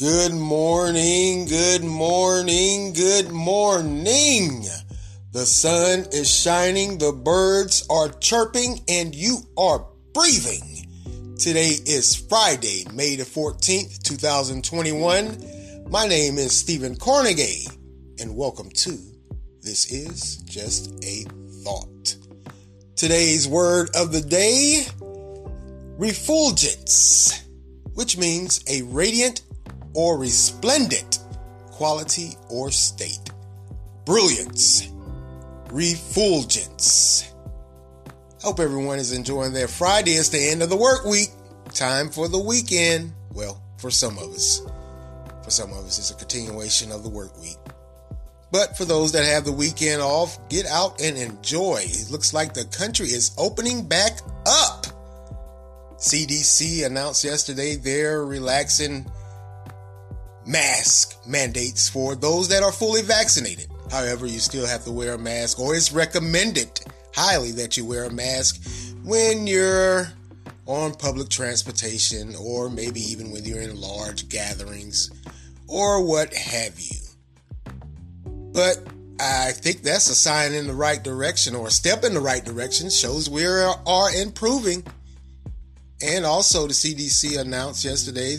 Good morning, good morning, good morning. The sun is shining, the birds are chirping, and you are breathing. Today is Friday, May the 14th, 2021. My name is Stephen Cornegay, and welcome to This Is Just a Thought. Today's word of the day, refulgence, which means a radiant or resplendent quality or state. Brilliance. Refulgence. Hope everyone is enjoying their Friday. It's the end of the work week. Time for the weekend. Well, for some of us. For some of us, it's a continuation of the work week. But for those that have the weekend off, get out and enjoy. It looks like the country is opening back up. CDC announced yesterday they're relaxing mask mandates for those that are fully vaccinated. However, you still have to wear a mask, or it's recommended highly that you wear a mask when you're on public transportation, or maybe even when you're in large gatherings or what have you. But I think that's a sign in the right direction, or a step in the right direction. Shows we are improving. And also the CDC announced yesterday,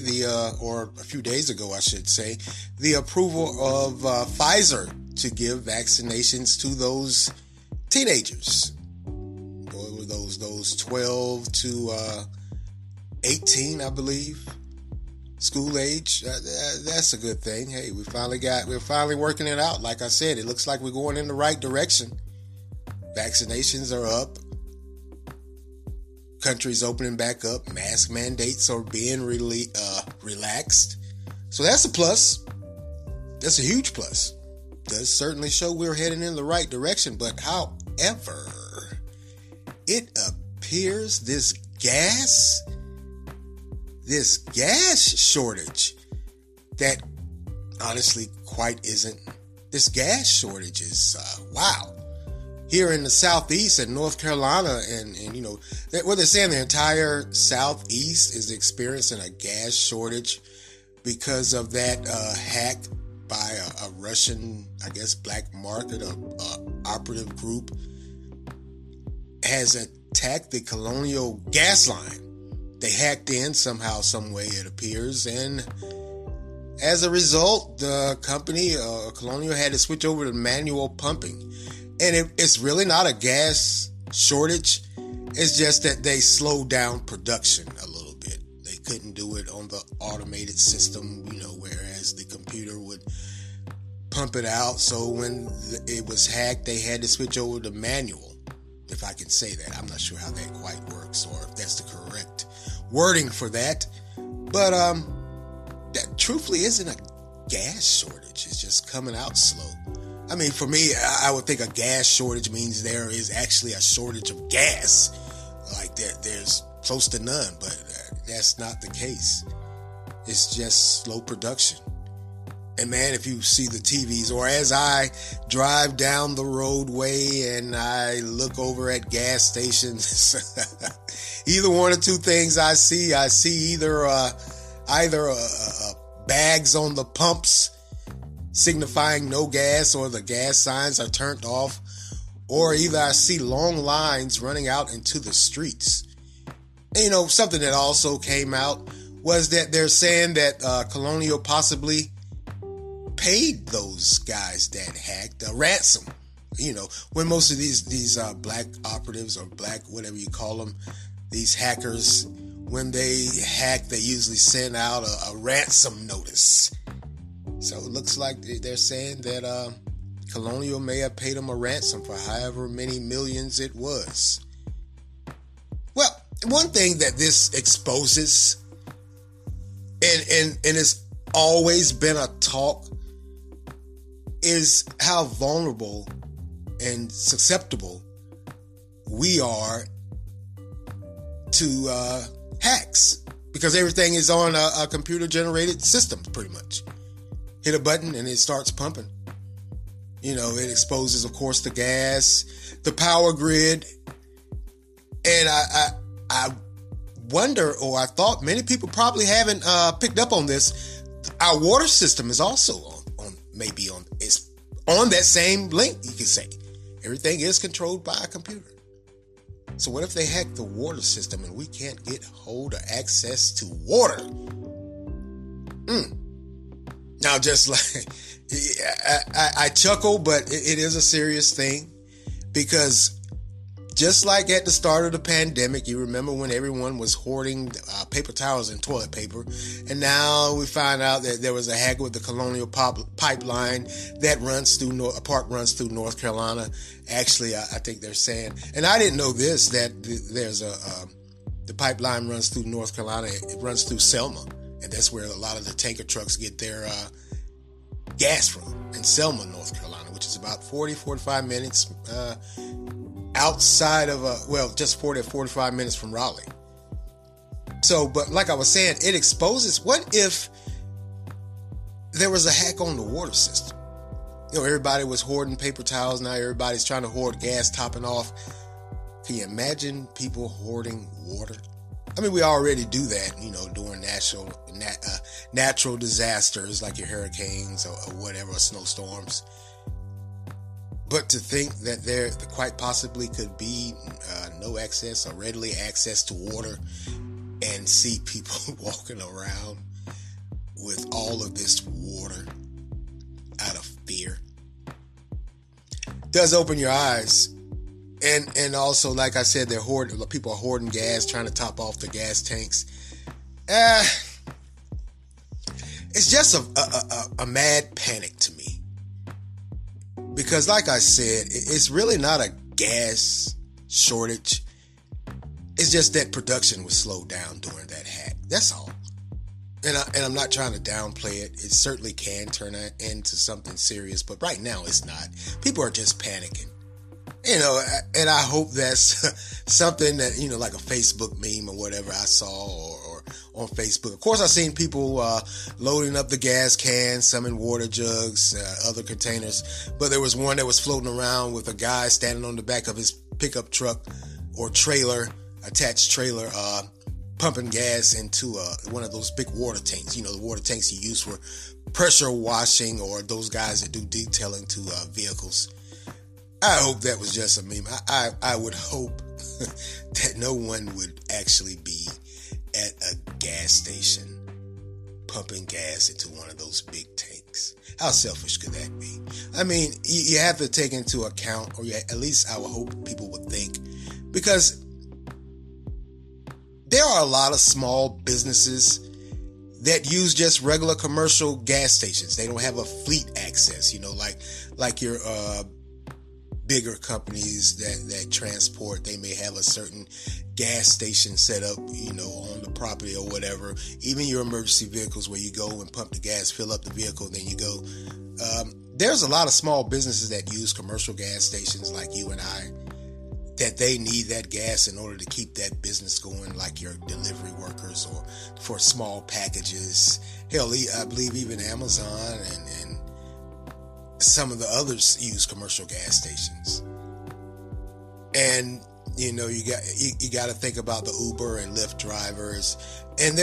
or a few days ago, I should say, the approval of Pfizer to give vaccinations to those teenagers, or those 12 to 18, I believe, school age. That's a good thing. Hey, we're finally working it out. Like I said, it looks like we're going in the right direction. Vaccinations are up. Countries opening back up, mask mandates are being really relaxed. So that's a plus. That's a huge plus. Does certainly show we're heading in the right direction. But however, it appears this gas shortage that honestly quite isn't. This gas shortage is, wow. Here in the Southeast and North Carolina and you know, they're saying the entire Southeast is experiencing a gas shortage because of that hack by a Russian, I guess, black market operative group has attacked the Colonial gas line. They hacked in somehow, some way, it appears, and as a result, the company, Colonial, had to switch over to manual pumping. And it's really not a gas shortage. It's just that they slowed down production a little bit. They couldn't do it on the automated system, you know, whereas the computer would pump it out. So when it was hacked, they had to switch over to manual, if I can say that. I'm not sure how that quite works, or if that's the correct wording for that. But that truthfully isn't a gas shortage. It's just coming out slow. I mean, for me, I would think a gas shortage means there is actually a shortage of gas. Like there's close to none, but that's not the case. It's just slow production. And man, if you see the TVs, or as I drive down the roadway and I look over at gas stations, either one or two things I see either bags on the pumps signifying no gas, or the gas signs are turned off, or either I see long lines running out into the streets. And, you know, something that also came out was that they're saying that Colonial possibly paid those guys that hacked a ransom. You know, when most of these black operatives, or black whatever you call them, these hackers, when they hack, they usually send out a ransom notice. So it looks like they're saying that Colonial may have paid them a ransom for however many millions it was. Well, one thing that this exposes, and it's always been a talk, is how vulnerable and susceptible we are to hacks, because everything is on a computer-generated system, pretty much. Hit a button and it starts pumping. You know, it exposes, of course, the gas, the power grid. And I wonder, or I thought many people probably haven't picked up on this. Our water system is also on that same link, you can say. Everything is controlled by a computer. So what if they hack the water system and we can't get hold or access to water? Now, just like, I chuckle, but it is a serious thing, because just like at the start of the pandemic, you remember when everyone was hoarding paper towels and toilet paper, and now we find out that there was a hack with the Colonial pipeline that runs through North Carolina. Actually, I think they're saying, and I didn't know this, that there's the pipeline runs through North Carolina. It runs through Selma, and that's where a lot of the tanker trucks get their gas from, in Selma, North Carolina, which is about 45 minutes outside of just 40 or 45 minutes from Raleigh. So, but like I was saying, it exposes, what if there was a hack on the water system? You know, everybody was hoarding paper towels. Now everybody's trying to hoard gas, topping off. Can you imagine people hoarding water? I mean, we already do that, you know, during natural disasters like your hurricanes or whatever, snowstorms. But to think that there quite possibly could be no access or readily access to water, and see people walking around with all of this water out of fear, does open your eyes. And also, like I said, people are hoarding gas, trying to top off the gas tanks. It's just a mad panic to me. Because like I said, it's really not a gas shortage. It's just that production was slowed down during that hack. That's all. And I'm not trying to downplay it. It certainly can turn into something serious, but right now it's not. People are just panicking. You know, and I hope that's something that, you know, like a Facebook meme or whatever I saw or on Facebook. Of course, I've seen people loading up the gas cans, some in water jugs, other containers. But there was one that was floating around with a guy standing on the back of his pickup truck or trailer, attached trailer, pumping gas into one of those big water tanks. You know, the water tanks you use for pressure washing, or those guys that do detailing to vehicles. I hope that was just a meme. I would hope that no one would actually be at a gas station pumping gas into one of those big tanks. How selfish could that be? I mean, you have to take into account, or at least I would hope people would think, because there are a lot of small businesses that use just regular commercial gas stations. They don't have a fleet access, you know, like your bigger companies that transport. They may have a certain gas station set up, you know, on the property or whatever. Even your emergency vehicles, where you go and pump the gas, fill up the vehicle, then you go. There's a lot of small businesses that use commercial gas stations like you and I, that they need that gas in order to keep that business going, like your delivery workers or for small packages. Hell, I believe even Amazon and some of the others use commercial gas stations. And you know, you got to think about the Uber and Lyft drivers. And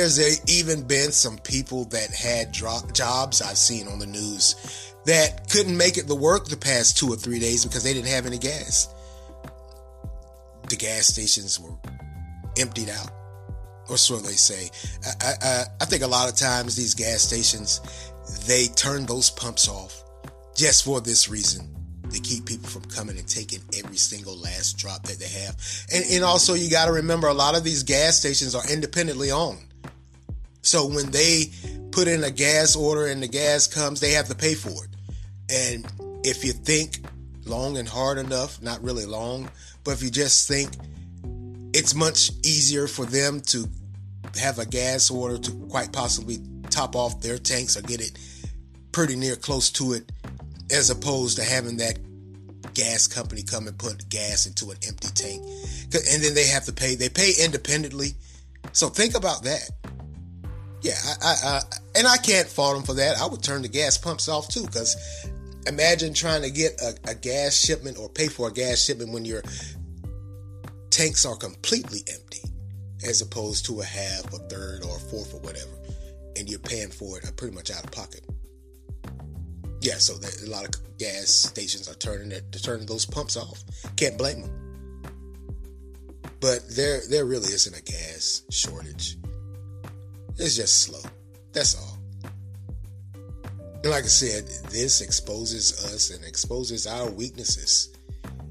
even been some people that had jobs I've seen on the news that couldn't make it to work the past 2 or 3 days because they didn't have any gas. The gas stations were emptied out, or so they say. I think a lot of times these gas stations, they turn those pumps off just for this reason, to keep people from coming and taking every single last drop that they have. And also, you got to remember, a lot of these gas stations are independently owned. So when they put in a gas order and the gas comes, they have to pay for it. And if you think long and hard enough, not really long, but if you just think, it's much easier for them to have a gas order to quite possibly top off their tanks or get it pretty near close to it, as opposed to having that gas company come and put gas into an empty tank. And then they have to pay. They pay independently. So think about that. Yeah, I can't fault them for that. I would turn the gas pumps off too, because imagine trying to get a gas shipment or pay for a gas shipment when your tanks are completely empty, as opposed to a half, a third, or a fourth, or whatever. and you're paying for it pretty much out of pocket. Yeah, so that a lot of gas stations are turning those pumps off. Can't blame them. But there really isn't a gas shortage. It's just slow. That's all. And like I said, this exposes us and exposes our weaknesses.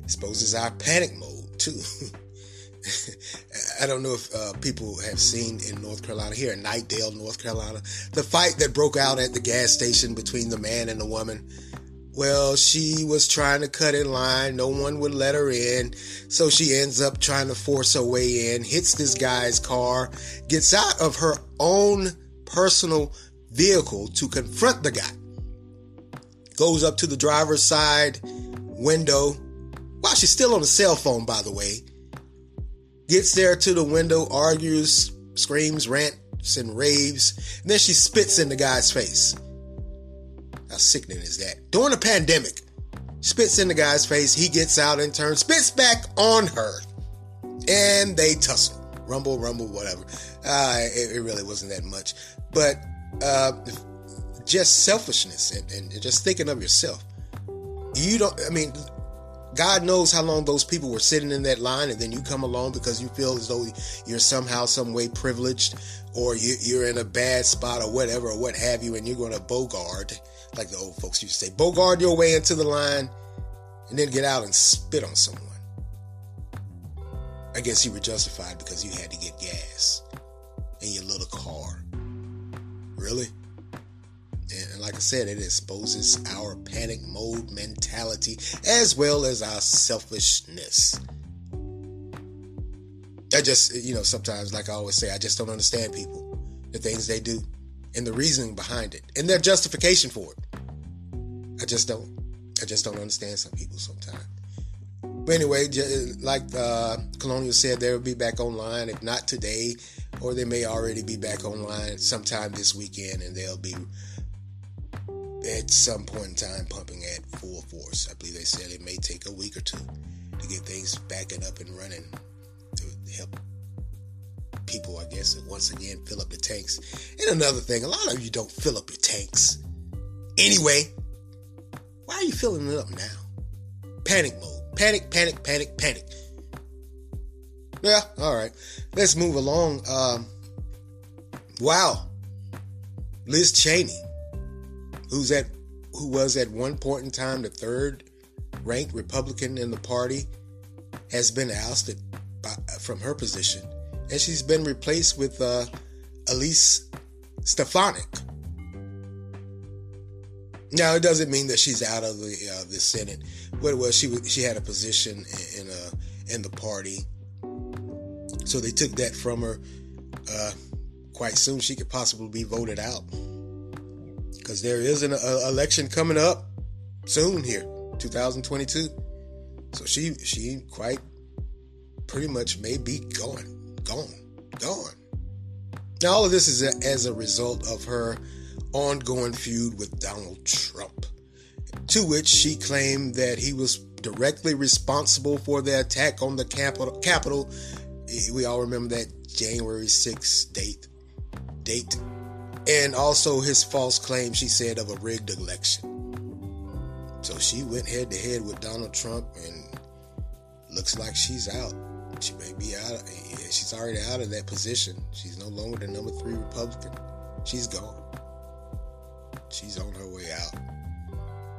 Exposes our panic mode, too. I don't know if people have seen in North Carolina, here in Knightdale, North Carolina, the fight that broke out at the gas station between the man and the woman. Well, she was trying to cut in line. No one would let her in. So she ends up trying to force her way in, hits this guy's car, gets out of her own personal vehicle to confront the guy, goes up to the driver's side window while she's still on the cell phone, by the way. Gets there to the window, argues, screams, rants, and raves. And then she spits in the guy's face. How sickening is that? During a pandemic, spits in the guy's face. He gets out in turn, spits back on her. And they tussle. Rumble, whatever. It really wasn't that much. But just selfishness and just thinking of yourself. God knows how long those people were sitting in that line, and then you come along because you feel as though you're somehow, some way privileged, or you're in a bad spot or whatever, or what have you, and you're going to bogart, like the old folks used to say, bogart your way into the line and then get out and spit on someone. I guess you were justified because you had to get gas in your little car. Really? And like I said, it exposes our panic mode mentality as well as our selfishness. I just, sometimes, like I always say, I just don't understand people, the things they do, and the reasoning behind it, and their justification for it. I just don't understand some people sometimes. But anyway, like Colonial said, they'll be back online, if not today, or they may already be back online sometime this weekend, and they'll be at some point in time pumping at full force. I believe they said it may take a week or two to get things back and up and running to help people, I guess, once again fill up the tanks. And another thing, a lot of you don't fill up your tanks anyway. Why are you filling it up now? Panic mode. Panic. Yeah, alright, let's move along. Wow, Liz Cheney, who was at one point in time the third-ranked Republican in the party, has been ousted from her position, and she's been replaced with Elise Stefanik. Now, it doesn't mean that she's out of the Senate. Well, she had a position in the party, so they took that from her. Quite soon, she could possibly be voted out, because there is an election coming up soon here, 2022. So she quite pretty much may be gone. Now, all of this is as a result of her ongoing feud with Donald Trump, to which she claimed that he was directly responsible for the attack on the Capitol. We all remember that January 6th date. And also his false claim, she said, of a rigged election. So she went head to head with Donald Trump, and looks like she's out. She may be out. She's already out of that position. She's no longer the number 3 Republican. She's gone. She's on her way out.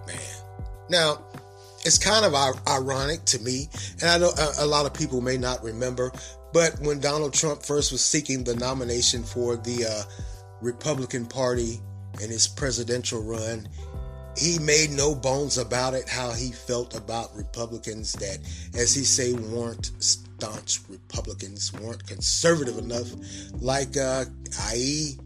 Man. Now, it's kind of ironic to me, and I know a lot of people may not remember, but when Donald Trump first was seeking the nomination for the Republican Party in his presidential run, he made no bones about it, how he felt about Republicans that, as he say, weren't staunch Republicans, weren't conservative enough, like i.e.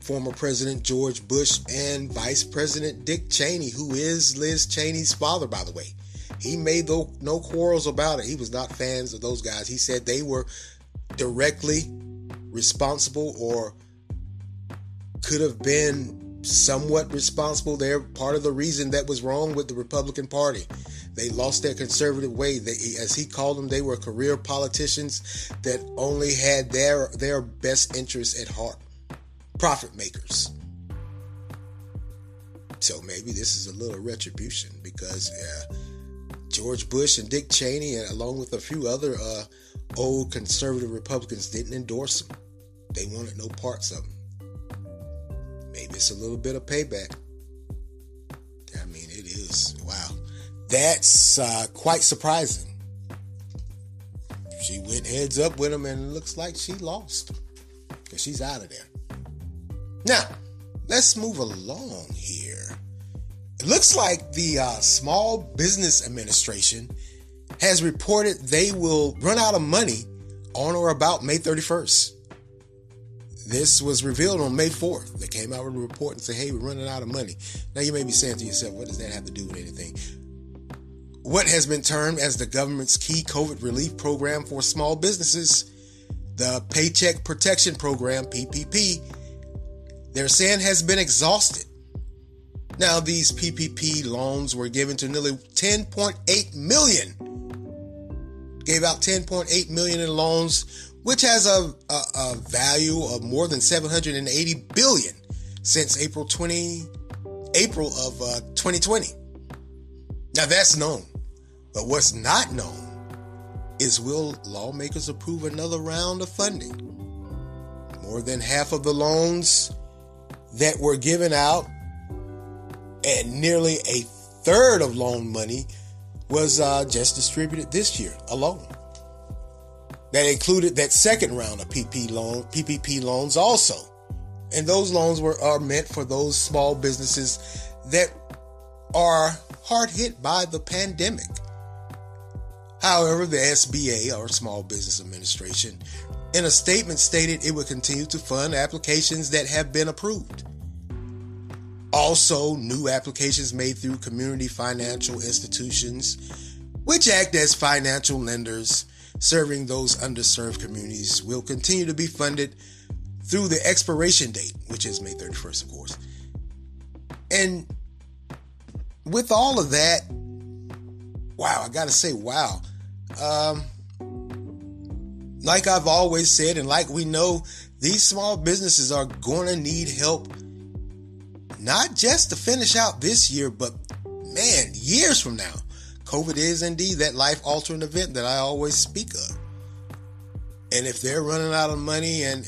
former President George Bush and Vice President Dick Cheney, who is Liz Cheney's father, by the way. He made no quarrels about it. He was not fans of those guys. He said they were directly responsible, or could have been somewhat responsible. They're part of the reason that was wrong with the Republican Party. They lost their conservative way. They, as he called them, they were career politicians that only had their best interests at heart. profit makers. So maybe this is a little retribution, because George Bush and Dick Cheney, and along with a few other old conservative Republicans, didn't endorse them. They wanted no parts of them. Maybe it's a little bit of payback. I mean, it is. Wow. That's quite surprising. She went heads up with him, and it looks like she lost, because she's out of there. Now, let's move along here. It looks like the Small Business Administration has reported they will run out of money on or about May 31st. This was revealed on May 4th. They came out with a report and said, hey, we're running out of money. Now, you may be saying to yourself, what does that have to do with anything? What has been termed as the government's key COVID relief program for small businesses, the Paycheck Protection Program, PPP, they're saying has been exhausted. Now, these PPP loans were given to nearly 10.8 million. Gave out 10.8 million in loans, which has a value of more than $780 billion since April of 2020. Now, that's known. But what's not known is, will lawmakers approve another round of funding? More than half of the loans that were given out, and nearly a third of loan money, was just distributed this year alone. That included that second round of PPP loans also. And those loans are meant for those small businesses that are hard hit by the pandemic. However, the SBA, or Small Business Administration, in a statement stated it would continue to fund applications that have been approved. Also, new applications made through community financial institutions, which act as financial lenders serving those underserved communities, will continue to be funded through the expiration date, which is May 31st, of course. And with all of that, wow, I gotta say, wow. Like I've always said, and like we know, these small businesses are gonna need help, not just to finish out this year, but man, years from now. COVID is indeed that life-altering event that I always speak of. And if they're running out of money and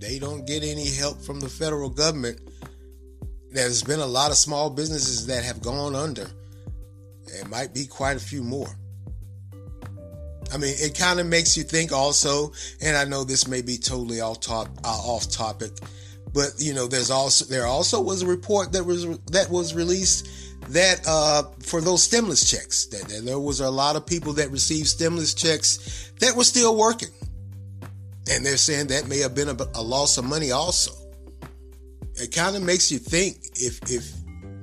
they don't get any help from the federal government, there's been a lot of small businesses that have gone under. There might be quite a few more. I mean, it kind of makes you think also, and I know this may be totally off topic, but you know, there also was a report that was released that for those stimulus checks, that there was a lot of people that received stimulus checks that were still working, and they're saying that may have been a loss of money also. It kind of makes you think, if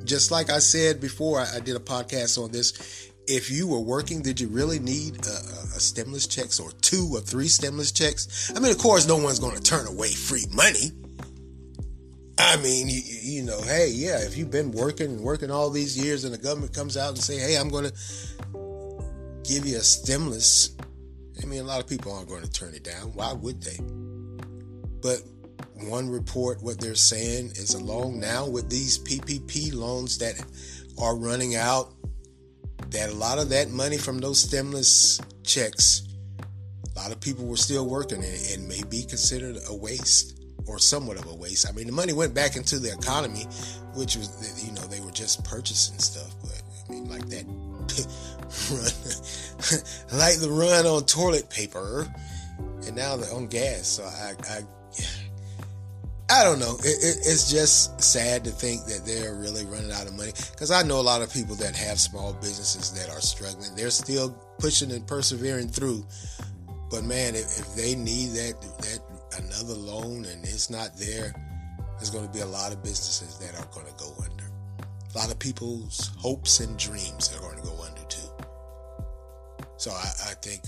just like I said before, I did a podcast on this. If you were working, did you really need a stimulus checks, or two or three stimulus checks? I mean, of course, no one's going to turn away free money. I mean, you know, hey, yeah, if you've been working all these years and the government comes out and say, hey, I'm going to give you a stimulus, I mean, a lot of people aren't going to turn it down. Why would they? But one report, what they're saying is, along now with these PPP loans that are running out, that a lot of that money from those stimulus checks, a lot of people were still working and may be considered a waste, or somewhat of a waste. I mean, the money went back into the economy, which was, you know, they were just purchasing stuff. But I mean, like that run, like the run on toilet paper, and now they're on gas. So I don't know. It's just sad to think that they're really running out of money, because I know a lot of people that have small businesses that are struggling. They're still pushing and persevering through. But man, if they need that another loan and it's not there, there's going to be a lot of businesses that are going to go under. A lot of people's hopes and dreams are going to go under too. So I think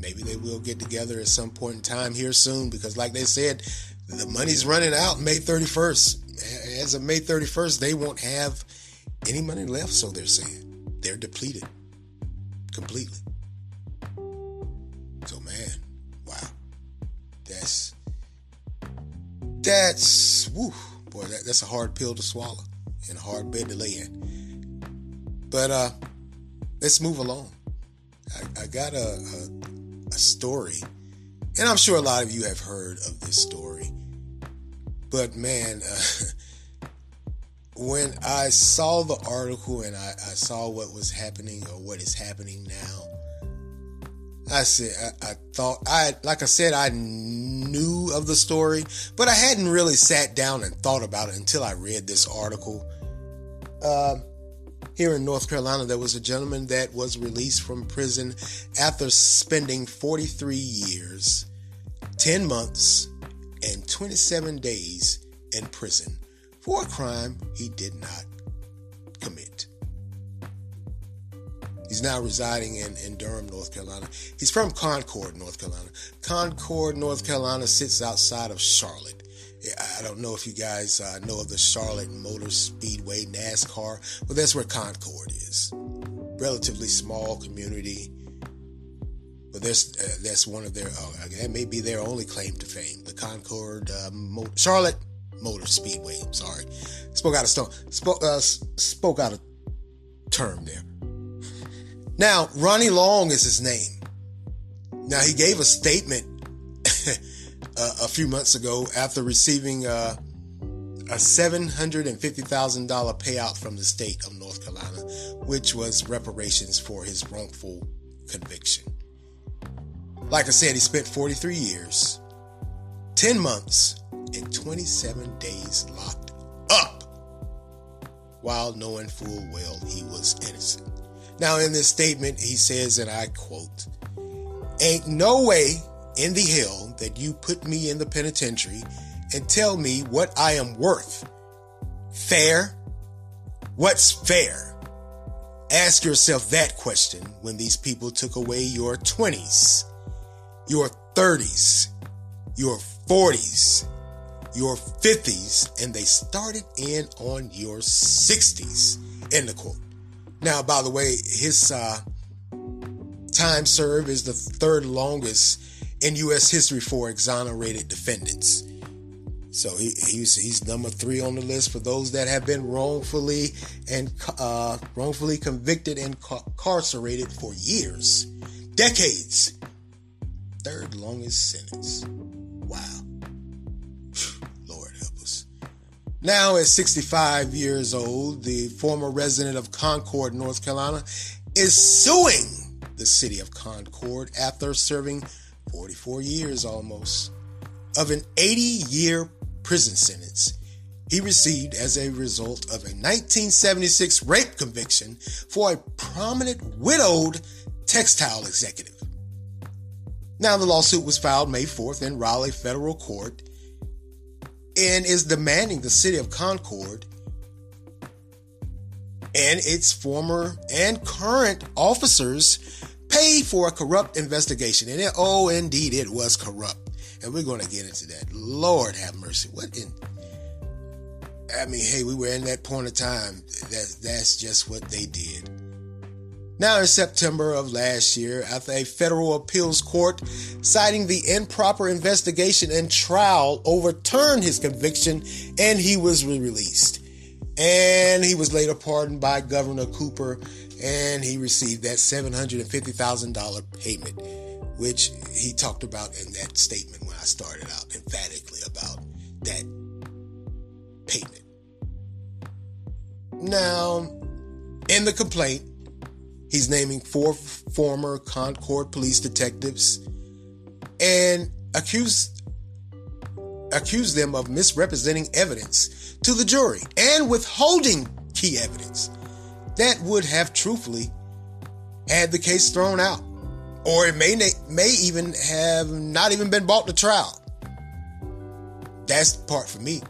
maybe they will get together at some point in time here soon, because like they said, the money's running out May 31st. As of May 31st, they won't have any money left, so they're saying. They're depleted completely. So man, wow. That's That's, whew, boy, that's a hard pill to swallow and a hard bed to lay in. But let's move along. I got a story, and I'm sure a lot of you have heard of this story. But man, when I saw the article and I saw what was happening or what is happening now, I said, I knew of the story, but I hadn't really sat down and thought about it until I read this article. Here in North Carolina, there was a gentleman that was released from prison after spending 43 years, 10 months, and 27 days in prison for a crime he did not commit. He's now residing in Durham, North Carolina. He's from Concord, North Carolina. Concord, North Carolina sits outside of Charlotte. I don't know if you guys know of the Charlotte Motor Speedway, NASCAR. Well, that's where Concord is. Relatively small community. But that's one of their, that may be their only claim to fame. The Concord, Charlotte Motor Speedway. I'm sorry. Spoke out of term there. Now, Ronnie Long is his name. Now, he gave a statement a few months ago after receiving a $750,000 payout from the state of North Carolina, which was reparations for his wrongful conviction. Like I said, he spent 43 years, 10 months, and 27 days locked up while knowing full well he was innocent. Now, in this statement, he says, and I quote, "Ain't no way in the hell that you put me in the penitentiary and tell me what I am worth. Fair? What's fair? Ask yourself that question when these people took away your 20s, your 30s, your 40s, your 50s, and they started in on your 60s." End of quote. Now, by the way, his time served is the third longest in U.S. history for exonerated defendants. So he's number 3 on the list for those that have been wrongfully convicted and incarcerated for years, decades. Third longest sentence. Wow. Lord help us. Now, at 65 years old, the former resident of Concord, North Carolina, is suing the city of Concord after serving 44 years almost of an 80-year prison sentence he received as a result of a 1976 rape conviction for a prominent widowed textile executive. Now, the lawsuit was filed May 4th in Raleigh Federal Court and is demanding the city of Concord and its former and current officers pay for a corrupt investigation. And indeed, it was corrupt. And we're going to get into that. Lord have mercy. We were in that point of time. That's just what they did. Now, in September of last year, after a federal appeals court citing the improper investigation and trial overturned his conviction, and he was released. And he was later pardoned by Governor Cooper, and he received that $750,000 payment, which he talked about in that statement when I started out emphatically about that payment. Now, in the complaint, he's naming 4 former Concord police detectives and accused them of misrepresenting evidence to the jury and withholding key evidence that would have truthfully had the case thrown out, or it may even have not even been brought to trial. That's the part for me.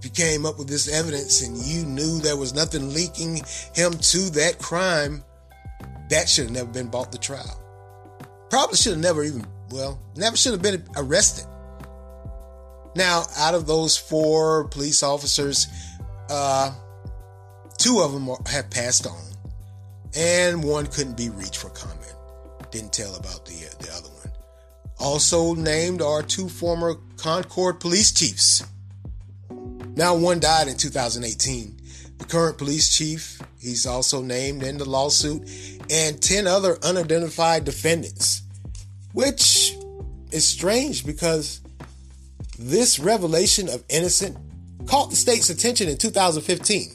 If you came up with this evidence and you knew there was nothing linking him to that crime, that should have never been brought to trial. Probably should have never should have been arrested. Now, out of those 4 police officers, 2 of them have passed on, and 1 couldn't be reached for comment. Didn't tell about the other one. Also named are two former Concord police chiefs. Now one died in 2018. The current police chief, he's also named in the lawsuit, and 10 other unidentified defendants, which is strange because this revelation of innocent caught the state's attention in 2015.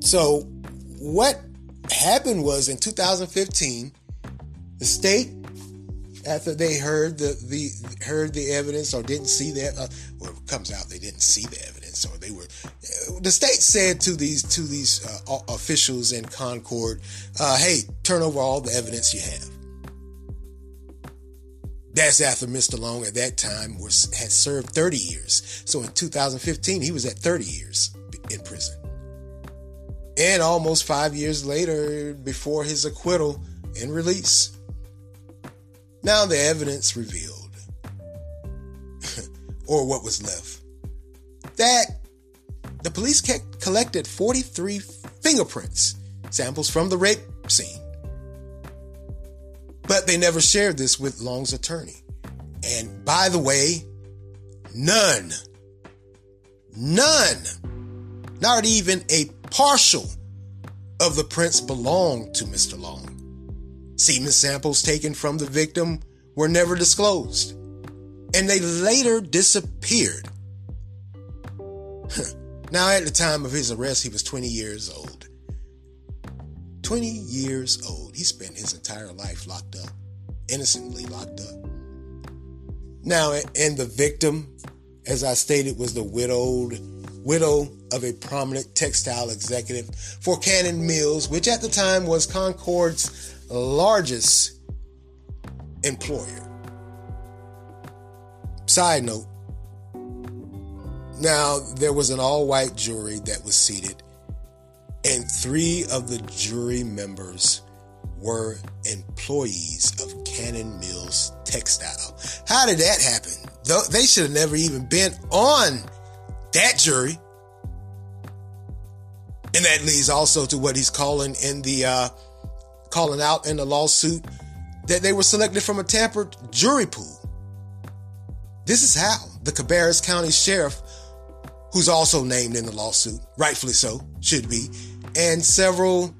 So what happened was in 2015, the state, after they heard the evidence or didn't see that, or it comes out they didn't see the evidence, or they were, the state said to these officials in Concord, hey, turn over all the evidence you have. That's after Mr. Long at that time had served 30 years. So in 2015, he was at 30 years in prison. And almost 5 years later, before his acquittal and release. Now the evidence revealed, or what was left, that the police collected 43 fingerprints, samples from the rape scene. But they never shared this with Long's attorney. And by the way, none, not even a partial of the prints belonged to Mr. Long. Semen samples taken from the victim were never disclosed, and they later disappeared. Now, at the time of his arrest, he was 20 years old. 20 years old. He spent his entire life locked up, innocently locked up. Now, and the victim, as I stated, was the widow of a prominent textile executive for Cannon Mills, which at the time was Concord's largest employer. Side note. Now, there was an all-white jury that was seated, and 3 of the jury members were employees of Cannon Mills Textile. How did that happen? They should have never even been on that jury. And that leads also to what he's calling in the calling out in the lawsuit, that they were selected from a tampered jury pool. This is how the Cabarrus County Sheriff, who's also named in the lawsuit, rightfully so, should be, and several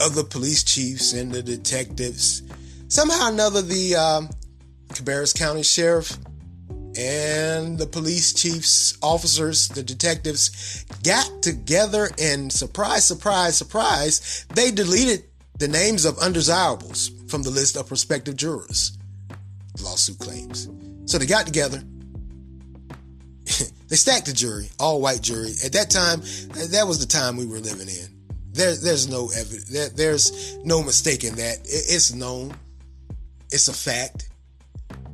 of the police chiefs and the detectives, somehow or another, the Cabarrus County Sheriff and the police chiefs, officers, the detectives got together, and surprise, surprise, surprise, they deleted the names of undesirables from the list of prospective jurors, the lawsuit claims. So they got together. They stacked the jury, all white jury. At that time, that was the time we were living in. There's no evidence. There's no mistaking that. It's known. It's a fact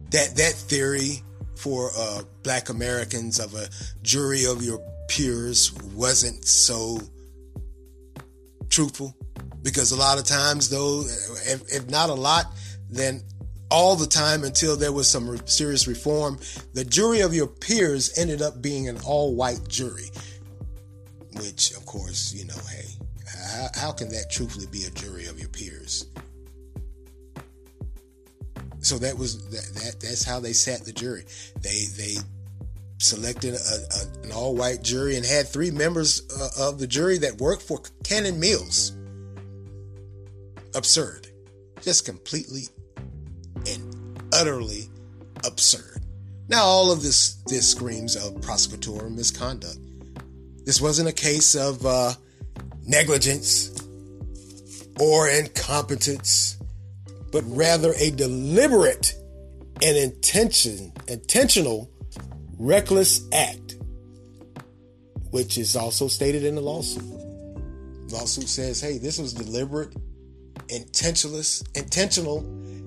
that that theory for black Americans of a jury of your peers wasn't so truthful. Because a lot of times, though, if not a lot, then all the time until there was some serious reform, the jury of your peers ended up being an all-white jury. Which, of course, you know, hey, how can that truthfully be a jury of your peers? So that was that's how they sat the jury. They selected an all-white jury and had 3 members of the jury that worked for Cannon Mills. Absurd. Just completely and utterly absurd. Now, all of this screams of prosecutorial misconduct. This wasn't a case of negligence or incompetence, but rather a deliberate and intentional, reckless act, which is also stated in the lawsuit. The lawsuit says, hey, this was deliberate, intentional,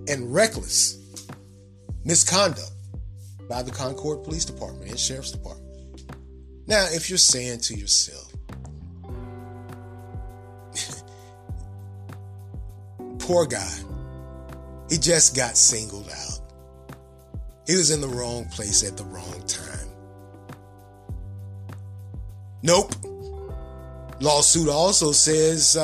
and reckless misconduct by the Concord Police Department and Sheriff's Department. Now, if you're saying to yourself, poor guy, he just got singled out. He was in the wrong place at the wrong time. Nope. Lawsuit also says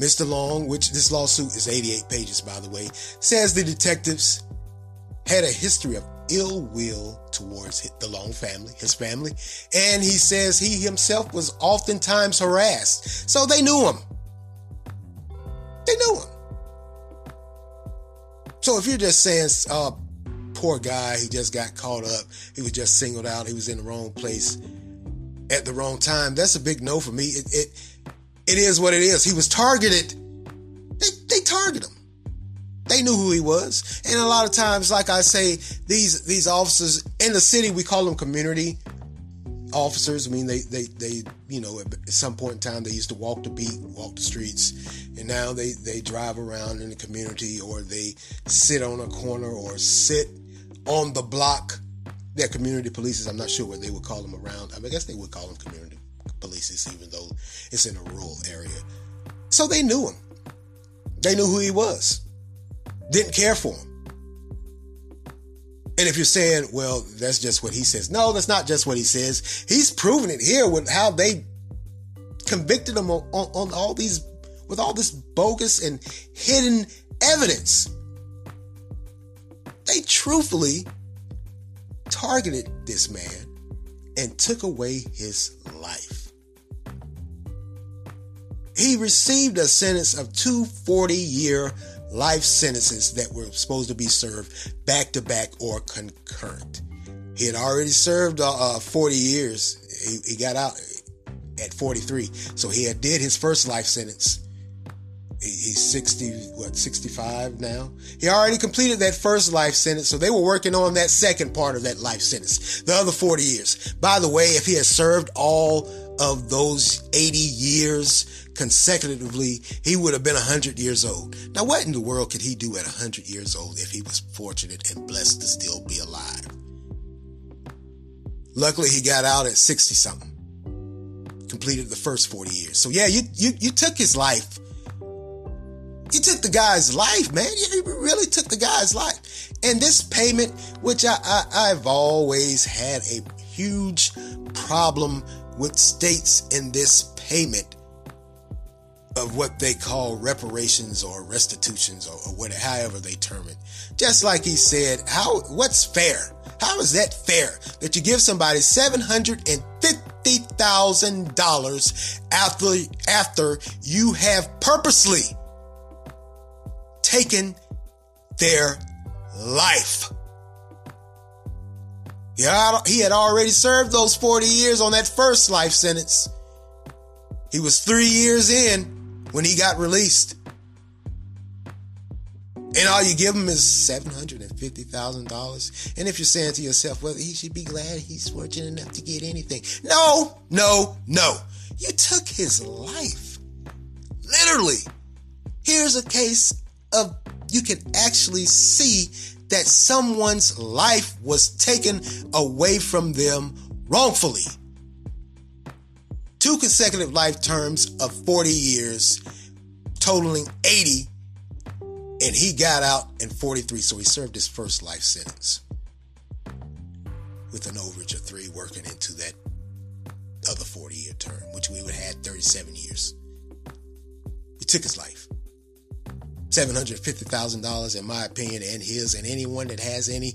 Mr. Long, which this lawsuit is 88 pages, by the way, says the detectives had a history of ill will towards the Long family, his family, and he says he himself was oftentimes harassed. So they knew him. They knew him. So if you're just saying, poor guy, he just got caught up, he was just singled out, he was in the wrong place at the wrong time, that's a big no for me. It is what it is. He was targeted. They target him. They knew who he was. And a lot of times, like I say, these officers in the city, we call them community officers. I mean, they you know, at some point in time, they used to walk the beat, walk the streets, and now they drive around in the community, or they sit on a corner or sit on the block. They're community police. I'm not sure what they would call them around. I mean, I guess they would call them community police, even though it's in a rural area. So they knew him. They knew who he was. Didn't care for him. And if you're saying, well, that's just what he says. No, that's not just what he says. He's proven it here with how they convicted him on all these, with all this bogus and hidden evidence. They truthfully targeted this man and took away his life. He received a sentence of 2 40-year life sentences that were supposed to be served back to back or concurrent. He had already served 40 years. He got out at 43. So he had did his first life sentence. He's 65 now. He already completed that first life sentence. So they were working on that second part of that life sentence, the other 40 years. By the way, if he had served all of those 80 years consecutively, he would have been 100 years old. Now, what in the world could he do at 100 years old if he was fortunate and blessed to still be alive? Luckily, he got out at 60-something, completed the first 40 years. So, yeah, you took his life. You took the guy's life, man. You really took the guy's life. And this payment, which I've always had a huge problem with states in this payment of what they call reparations or restitutions or whatever, however they term it. Just like he said, what's fair? How is that fair that you give somebody $750,000 after you have purposely taken their life? He had already served those 40 years on that first life sentence. He was 3 years in when he got released. And all you give him is $750,000. And if you're saying to yourself, well, he should be glad he's fortunate enough to get anything. No. You took his life. Literally. Here's a case of you can actually see that someone's life was taken away from them wrongfully. 2 consecutive life terms of 40 years, totaling 80, and he got out in 43, so he served his first life sentence with an overage of 3 working into that other 40-year term, which we would have had 37 years. He took his life. $750,000, in my opinion, and his, and anyone that has any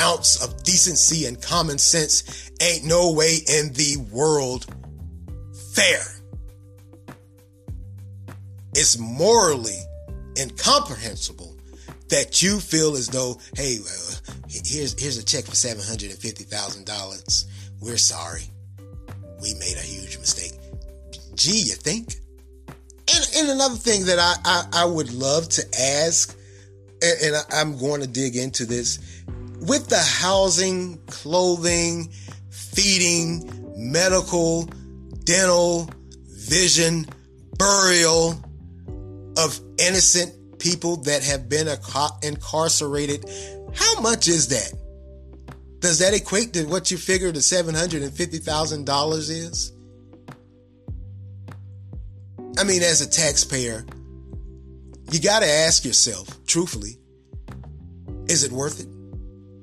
ounce of decency and common sense, ain't no way in the world fair. It's morally incomprehensible that you feel as though, hey, here's a check for $750,000. We're sorry. We made a huge mistake. Gee, you think? And another thing that I would love to ask, and I'm going to dig into this, with the housing, clothing, feeding, medical, dental, vision, burial of innocent people that have been incarcerated, how much is that? Does that equate to what you figure the $750,000 is? I mean, as a taxpayer, you got to ask yourself, truthfully, is it worth it?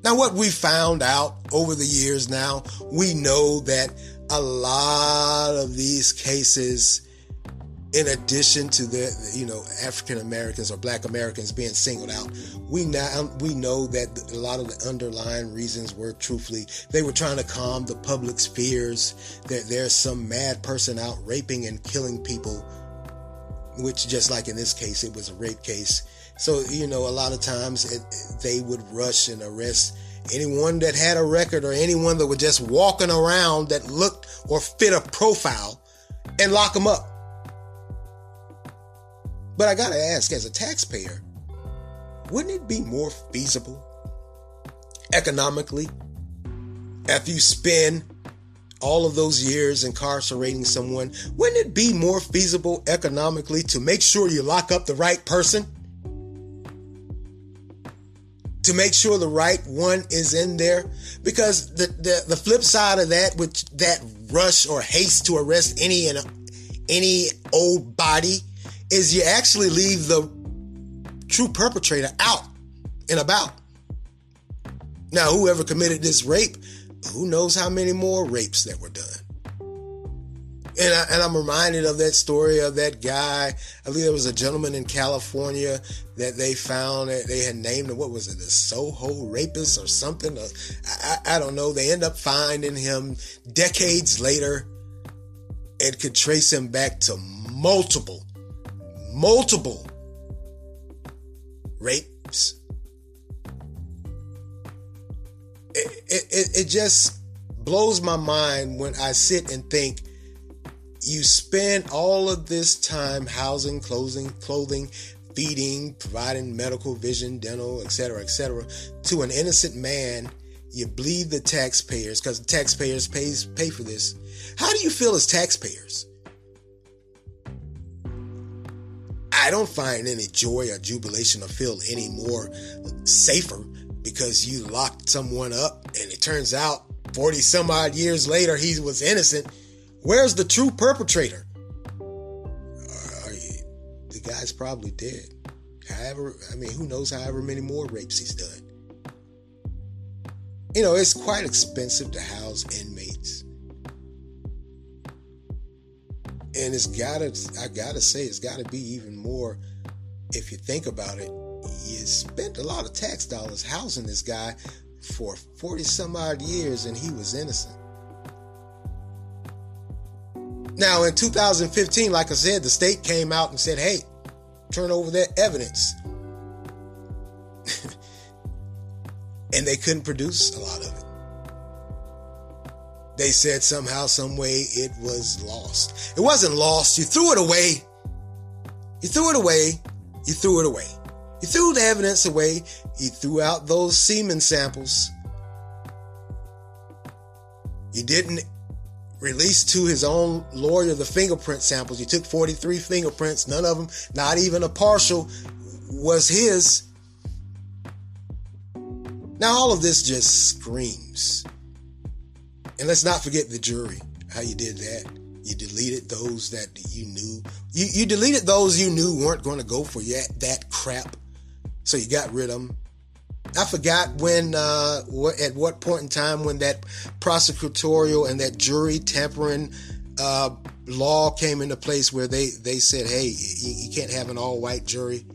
Now, what we found out over the years now, we know that a lot of these cases in addition to the, you know, African Americans or Black Americans being singled out, we know that a lot of the underlying reasons were, truthfully, they were trying to calm the public's fears that there's some mad person out raping and killing people, which, just like in this case, it was a rape case. So, you know, a lot of times they would rush and arrest anyone that had a record or anyone that was just walking around that looked or fit a profile, and lock them up. But I gotta ask, as a taxpayer, wouldn't it be more feasible economically if you spend all of those years incarcerating someone? Wouldn't it be more feasible economically to make sure you lock up the right person? To make sure the right one is in there? Because the flip side of that, which that rush or haste to arrest any old body, is you actually leave the true perpetrator out and about. Now, whoever committed this rape, who knows how many more rapes that were done. And I'm reminded of that story of that guy. I believe there was a gentleman in California that they found, that they had named him, what was it, the Soho Rapist or something? I don't know. They end up finding him decades later and could trace him back to multiple rapes. It just blows my mind when I sit and think, you spend all of this time housing, clothing, feeding, providing medical, vision, dental, etc., to an innocent man. You bleed the taxpayers, because the taxpayers pay for this. How do you feel as taxpayers? I don't find any joy or jubilation or feel any more safer because you locked someone up and it turns out 40 some odd years later he was innocent. Where's the true perpetrator? The guy's probably dead. Who knows however many more rapes he's done. You know, it's quite expensive to house inmates. And it's gotta be even more, if you think about it. You spent a lot of tax dollars housing this guy for 40 some odd years and he was innocent. Now, in 2015, like I said, the state came out and said, hey, turn over that evidence. And they couldn't produce a lot of it. They said somehow, some way it was lost. It wasn't lost. You threw it away. You threw the evidence away. You threw out those semen samples. You didn't released to his own lawyer the fingerprint samples. You took 43 fingerprints. None of them, not even a partial, was his. Now, all of this just screams. And let's not forget the jury, how you did that. You deleted those that you knew. You deleted those you knew weren't going to go for that crap. So you got rid of them. I forgot when, at what point in time, when that prosecutorial and that jury tampering law came into place, where they said, hey, you can't have an all-white jury.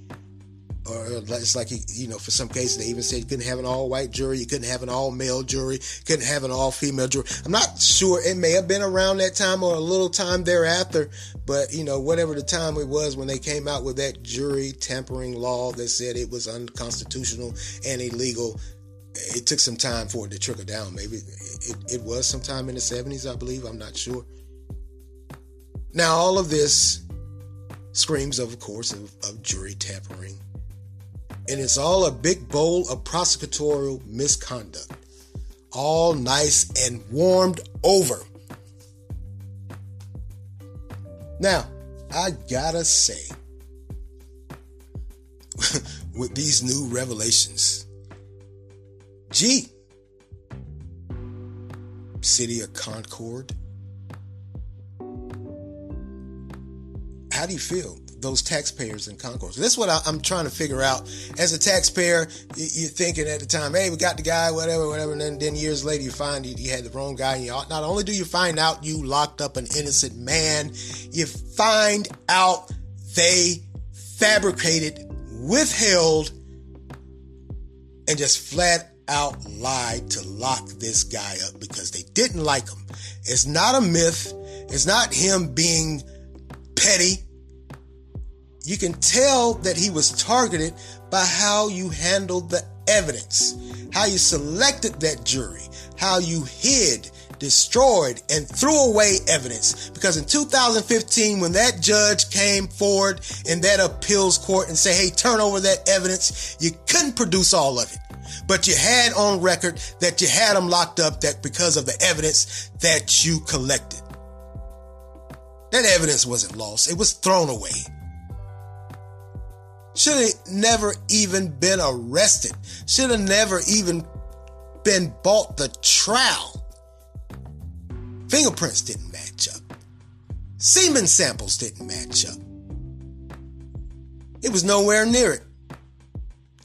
Or it's like, you know, for some cases, they even said you couldn't have an all-white jury, you couldn't have an all-male jury, couldn't have an all-female jury. I'm not sure. It may have been around that time or a little time thereafter, but, you know, whatever the time it was when they came out with that jury tampering law that said it was unconstitutional and illegal, it took some time for it to trickle down. Maybe it was sometime in the 70s, I believe. I'm not sure. Now, all of this screams, of course, of jury tampering. And it's all a big bowl of prosecutorial misconduct. All nice and warmed over. Now, I gotta say, with these new revelations, City of Concord, how do you feel? those taxpayers in Concord. So that's what I'm trying to figure out. As a taxpayer, you're thinking at the time, hey, we got the guy, whatever. And then years later, you find you had the wrong guy. And not only do you find out you locked up an innocent man, you find out they fabricated, withheld, and just flat out lied to lock this guy up because they didn't like him. It's not a myth. It's not him being petty. You can tell that he was targeted by how you handled the evidence, how you selected that jury, how you hid, destroyed, and threw away evidence. Because in 2015, when that judge came forward in that appeals court and said, hey, turn over that evidence, you couldn't produce all of it. But you had on record that you had them locked up, that because of the evidence that you collected. That evidence wasn't lost. It was thrown away. Should have never even been arrested. Should have never even been bought the trial. Fingerprints didn't match up. Semen samples didn't match up. It was nowhere near it.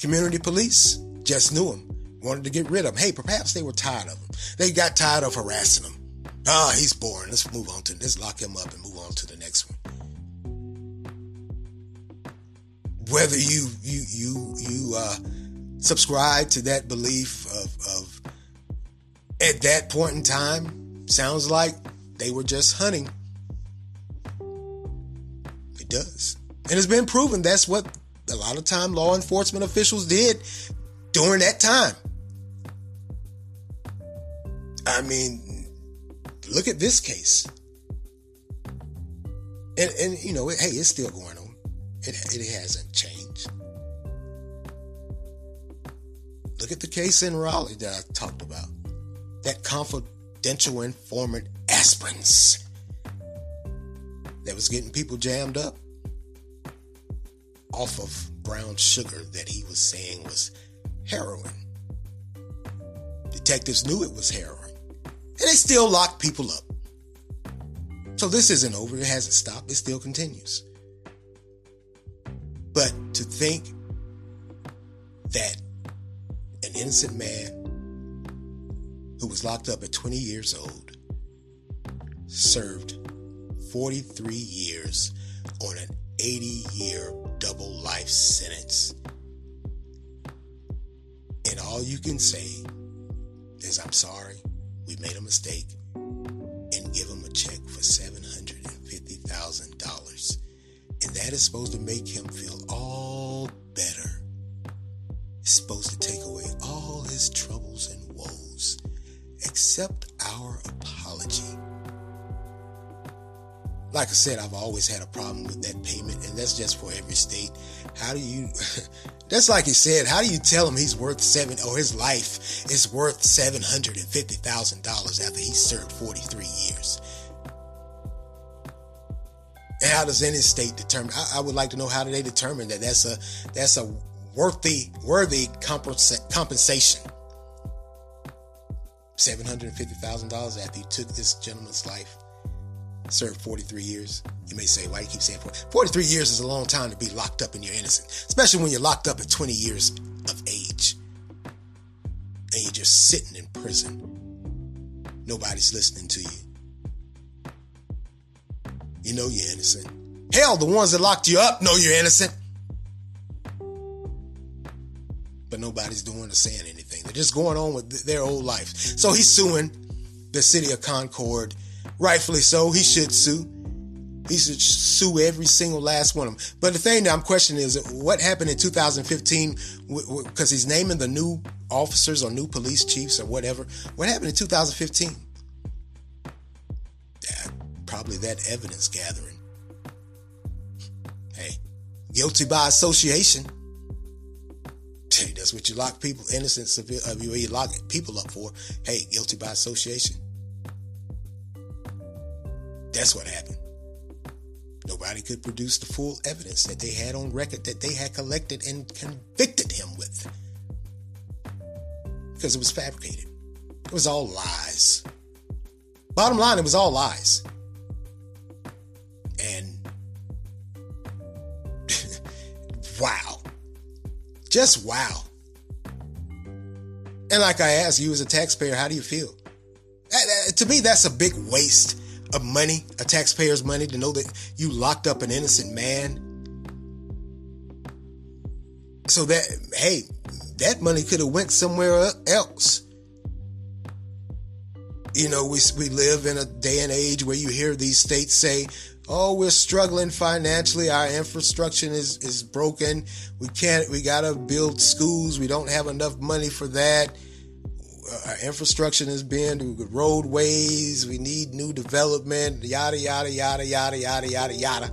Community police just knew him, wanted to get rid of him. Hey, perhaps they were tired of him. They got tired of harassing him. Ah, he's boring. Let's move on to this. Lock him up and move on to the next one. Whether you subscribe to that belief of at that point in time, sounds like they were just hunting. It does. And it's been proven that's what a lot of time law enforcement officials did during that time. I mean, look at this case. And you know, hey, it's still going on. It hasn't changed. Look at the case in Raleigh that I talked about. That confidential informant aspirants that was getting people jammed up off of brown sugar that he was saying was heroin. Detectives knew it was heroin. And they still locked people up. So this isn't over. It hasn't stopped. It still continues. But to think that an innocent man who was locked up at 20 years old served 43 years on an 80-year double life sentence. And all you can say is, I'm sorry, we made a mistake, and give him a check for $750,000. And that is supposed to make him feel all better. It's supposed to take away all his troubles and woes. Accept our apology. Like I said, I've always had a problem with that payment. And that's just for every state. How do you... That's like he said. How do you tell him he's worth his life is worth $750,000 after he served 43 years? And how does any state determine? I would like to know, how do they determine that that's a worthy compensation? $750,000 after you took this gentleman's life, served 43 years. You may say, why do you keep saying 40? 43 years is a long time to be locked up and you're innocent, especially when you're locked up at 20 years of age and you're just sitting in prison. Nobody's listening to you. You know you're innocent. Hell, the ones that locked you up know you're innocent. But nobody's doing or saying anything. They're just going on with their old life. So he's suing the city of Concord. Rightfully so. He should sue. He should sue every single last one of them. But the thing that I'm questioning is what happened in 2015, because he's naming the new officers or new police chiefs or whatever. What happened in 2015? Probably that evidence gathering. Hey, guilty by association. Hey, that's what you lock people, innocent civil, you lock people up for. Hey, guilty by association. That's what happened. Nobody could produce the full evidence that they had on record that they had collected and convicted him with, because it was fabricated. It was all lies. Bottom line, it was all lies. And wow. Just wow. And like I asked you as a taxpayer, how do you feel? To me, that's a big waste of money, a taxpayer's money, to know that you locked up an innocent man. So that, hey, that money could have went somewhere else. You know, we live in a day and age where you hear these states say, oh, we're struggling financially. Our infrastructure is broken. We gotta build schools. We don't have enough money for that. Our infrastructure is being roadways. We need new development. Yada, yada, yada, yada, yada, yada, yada.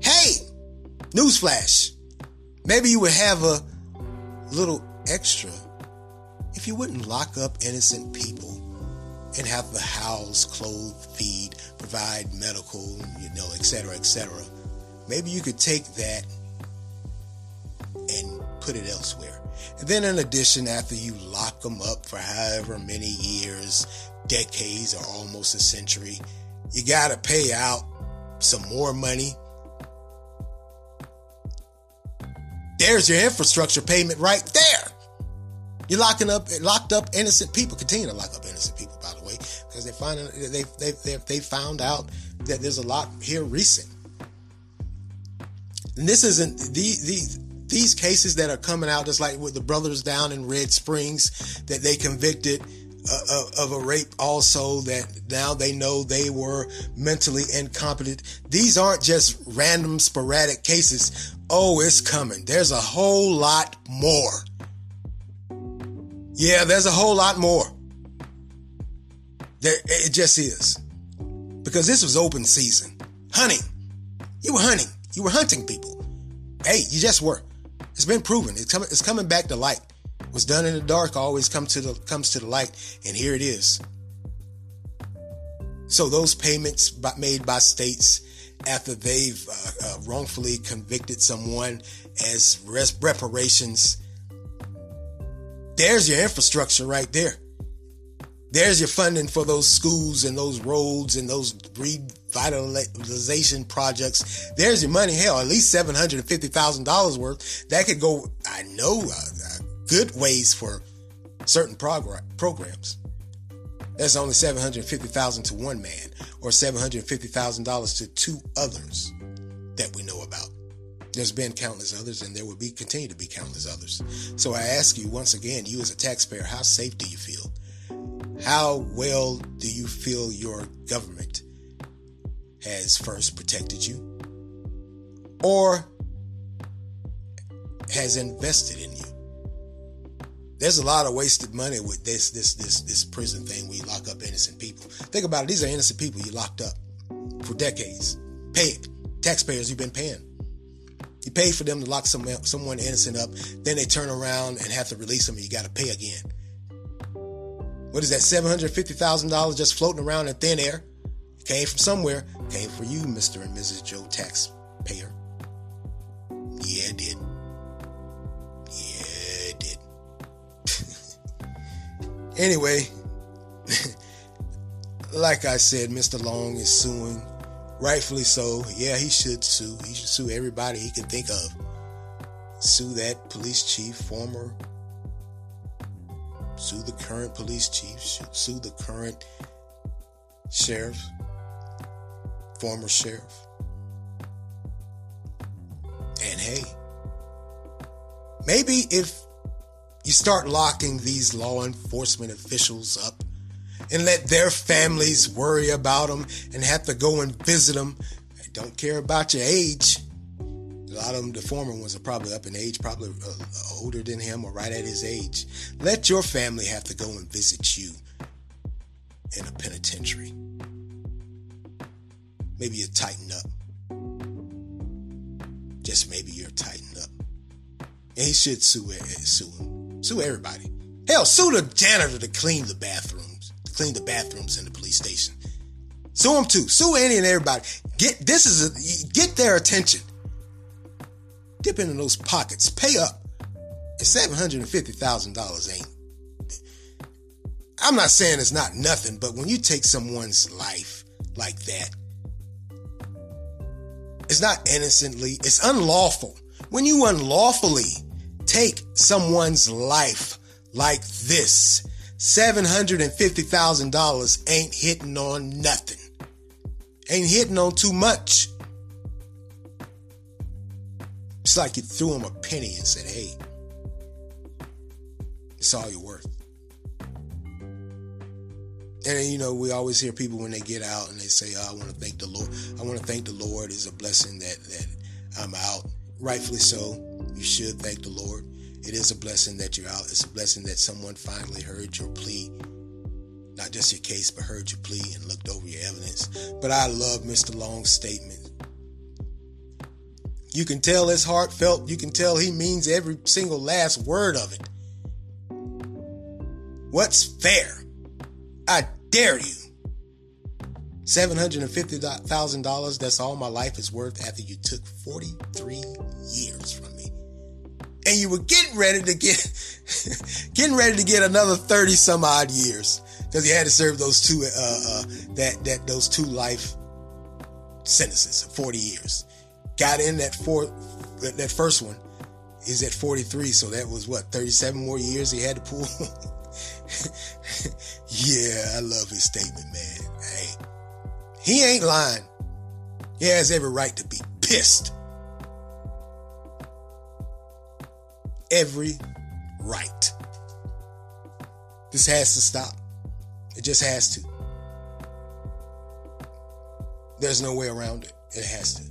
Hey, newsflash. Maybe you would have a little extra if you wouldn't lock up innocent people and have to house, clothe, feed, provide medical, you know, et cetera, et cetera. Maybe you could take that and put it elsewhere. And then in addition, after you lock them up for however many years, decades, or almost a century, you got to pay out some more money. There's your infrastructure payment right there. You're locked up innocent people. Continue to lock up innocent people, by the way, because they found out that there's a lot here recent. And this isn't these cases that are coming out. Just like with the brothers down in Red Springs that they convicted of a rape, also that now they know they were mentally incompetent. These aren't just random sporadic cases. Oh, it's coming. There's a whole lot more. Yeah, there's a whole lot more. There, it just is. Because this was open season. Hunting. You were hunting people. Hey, you just were. It's been proven. It's coming back to light. What's done in the dark always comes to the light. And here it is. So those payments made by states after they've wrongfully convicted someone as reparations. There's your infrastructure right there. There's your funding for those schools and those roads and those revitalization projects. There's your money. Hell, at least $750,000 worth. That could go, I know, good ways for certain programs. That's only $750,000 to one man or $750,000 to two others that we know about. There's been countless others, and there will continue to be countless others. So I ask you once again, you as a taxpayer, how safe do you feel? How well do you feel your government has first protected you or has invested in you? There's a lot of wasted money with this prison thing where you lock up innocent people. Think about it. These are innocent people you locked up for decades. Pay it. Taxpayers, you've been paying. You pay for them to lock someone innocent up. Then they turn around and have to release them, and you got to pay again. What is that? $750,000 just floating around in thin air. Came from somewhere. Came for you, Mr. and Mrs. Joe taxpayer. Yeah, it did. Yeah, it did. Anyway, like I said, Mr. Long is suing. Rightfully so. Yeah, he should sue. He should sue everybody he can think of. Sue that police chief, former. Sue the current police chief. Sue the current sheriff, former sheriff. And hey, maybe if you start locking these law enforcement officials up and let their families worry about them and have to go and visit them. I don't care about your age. A lot of them, the former ones, are probably up in age, probably older than him or right at his age. Let your family have to go and visit you in a penitentiary. Maybe you're tightened up. Just maybe you're tightened up. And he should sue him. Sue everybody. Hell, sue the janitor to clean the bathroom. Clean the bathrooms in the police station. Sue them too. Sue any and everybody. Get their attention. Dip into those pockets. Pay up. And $750,000 ain't. I'm not saying it's not nothing, but when you take someone's life like that, it's not innocently. It's unlawful. When you unlawfully take someone's life like this, $750,000 ain't hitting on nothing. Ain't hitting on too much. It's like you threw him a penny and said, hey, it's all you're worth. And, you know, we always hear people when they get out and they say, oh, I want to thank the Lord. I want to thank the Lord. It's a blessing that I'm out. Rightfully so. You should thank the Lord. It is a blessing that you're out. It's a blessing that someone finally heard your plea. Not just your case, but heard your plea and looked over your evidence. But I love Mr. Long's statement. You can tell it's heartfelt. You can tell he means every single last word of it. What's fair? I dare you. $750,000, that's all my life is worth after you took 43 years from me. And you were getting ready to get another 30 some odd years, because you had to serve those two life sentences of 40 years. Got in that first one is at 43, so that was what, 37 more years he had to pull. Yeah, I love his statement, man. Hey, he ain't lying. He has every right to be pissed. Every right. This has to stop. It just has to. There's no way around it. It has to.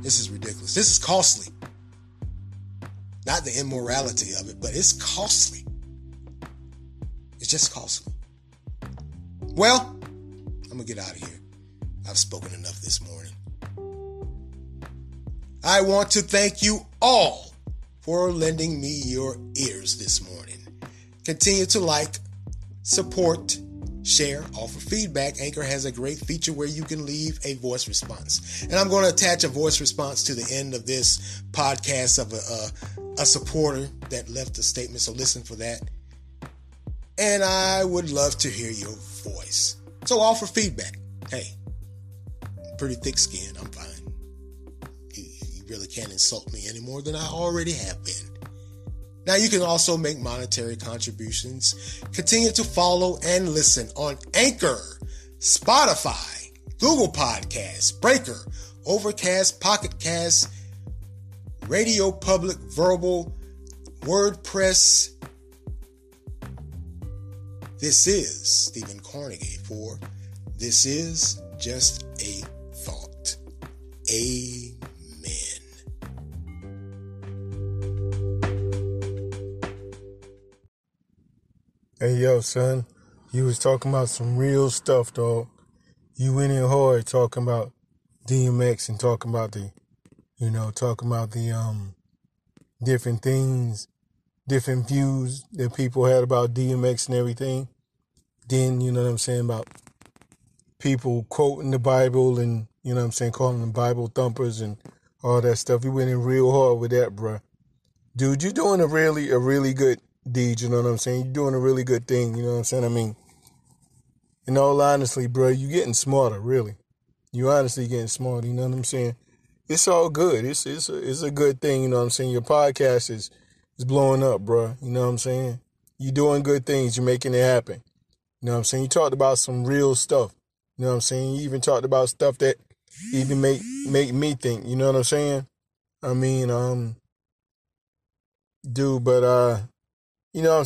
This is ridiculous. This is costly. Not the immorality of it, but it's costly. It's just costly. Well, I'm going to get out of here. I've spoken enough this morning. I want to thank you all for lending me your ears this morning. Continue to like, support, share, offer feedback. Anchor has a great feature where you can leave a voice response. And I'm going to attach a voice response to the end of this podcast of a supporter that left a statement. So listen for that. And I would love to hear your voice. So offer feedback. Hey, pretty thick skin. I'm fine. You really can't insult me any more than I already have been. Now, you can also make monetary contributions. Continue to follow and listen on Anchor, Spotify, Google Podcasts, Breaker, Overcast, Pocket Cast, Radio Public, Verbal, WordPress. This is Stephen Cornegay for This Is Just a Thought. Amen. Hey, yo, son, you was talking about some real stuff, dog. You went in hard talking about DMX and talking about the different things, different views that people had about DMX and everything. Then, you know what I'm saying, about people quoting the Bible and, you know what I'm saying, calling them Bible thumpers and all that stuff. You went in real hard with that, bruh. Dude, you're doing a really good deed, you know what I'm saying? You're doing a really good thing, you know what I'm saying? I mean, in all honesty, bro, you're getting smarter, really. You're honestly getting smarter, you know what I'm saying? It's all good. It's a good thing, you know what I'm saying? Your podcast is blowing up, bro, you know what I'm saying? You're doing good things. You're making it happen, you know what I'm saying? You talked about some real stuff, you know what I'm saying? You even talked about stuff that even make me think, you know what I'm saying? I mean, dude, but... You know,